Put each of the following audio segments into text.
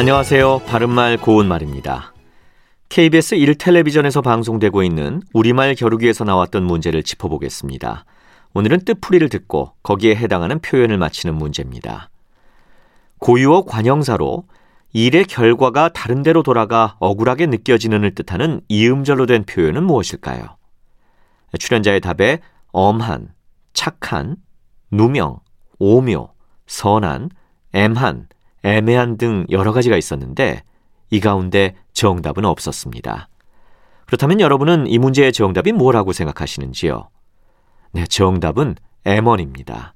안녕하세요. 바른말 고운말입니다. KBS 1텔레비전에서 방송되고 있는 우리말 겨루기에서 나왔던 문제를 짚어보겠습니다. 오늘은 뜻풀이를 듣고 거기에 해당하는 표현을 맞히는 문제입니다. 고유어 관형사로 일의 결과가 다른 데로 돌아가 억울하게 느껴지는을 뜻하는 이음절로 된 표현은 무엇일까요? 출연자의 답에 엄한, 착한, 누명, 오묘, 선한, 애매한, 애매한 등 여러 가지가 있었는데 이 가운데 정답은 없었습니다. 그렇다면 여러분은 이 문제의 정답이 뭐라고 생각하시는지요? 네, 정답은 M1입니다.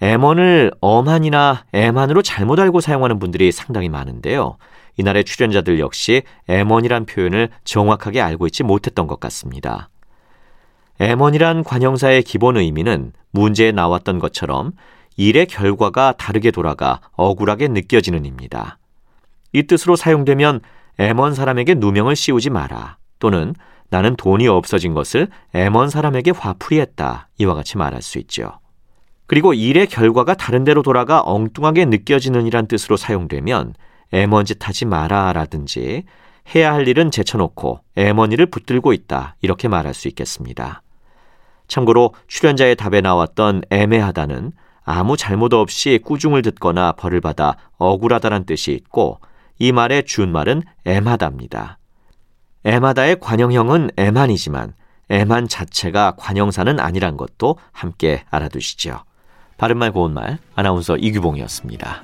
M1을 엄한이나 애만으로 잘못 알고 사용하는 분들이 상당히 많은데요. 이날의 출연자들 역시 M1이란 표현을 정확하게 알고 있지 못했던 것 같습니다. M1이란 관형사의 기본 의미는 문제에 나왔던 것처럼 일의 결과가 다르게 돌아가 억울하게 느껴지는 입니다. 이 뜻으로 사용되면 M1 사람에게 누명을 씌우지 마라 또는 나는 돈이 없어진 것을 M1 사람에게 화풀이했다 이와 같이 말할 수 있죠. 그리고 일의 결과가 다른 데로 돌아가 엉뚱하게 느껴지는 이란 뜻으로 사용되면 M1 짓 하지 마라 라든지 해야 할 일은 제쳐놓고 M1 일을 붙들고 있다 이렇게 말할 수 있겠습니다. 참고로 출연자의 답에 나왔던 애매하다는 아무 잘못 없이 꾸중을 듣거나 벌을 받아 억울하다는 뜻이 있고 이 말의 준말은 애마다입니다. 애마다의 관형형은 애만이지만 애만 자체가 관형사는 아니란 것도 함께 알아두시죠. 바른말 고운말 아나운서 이규봉이었습니다.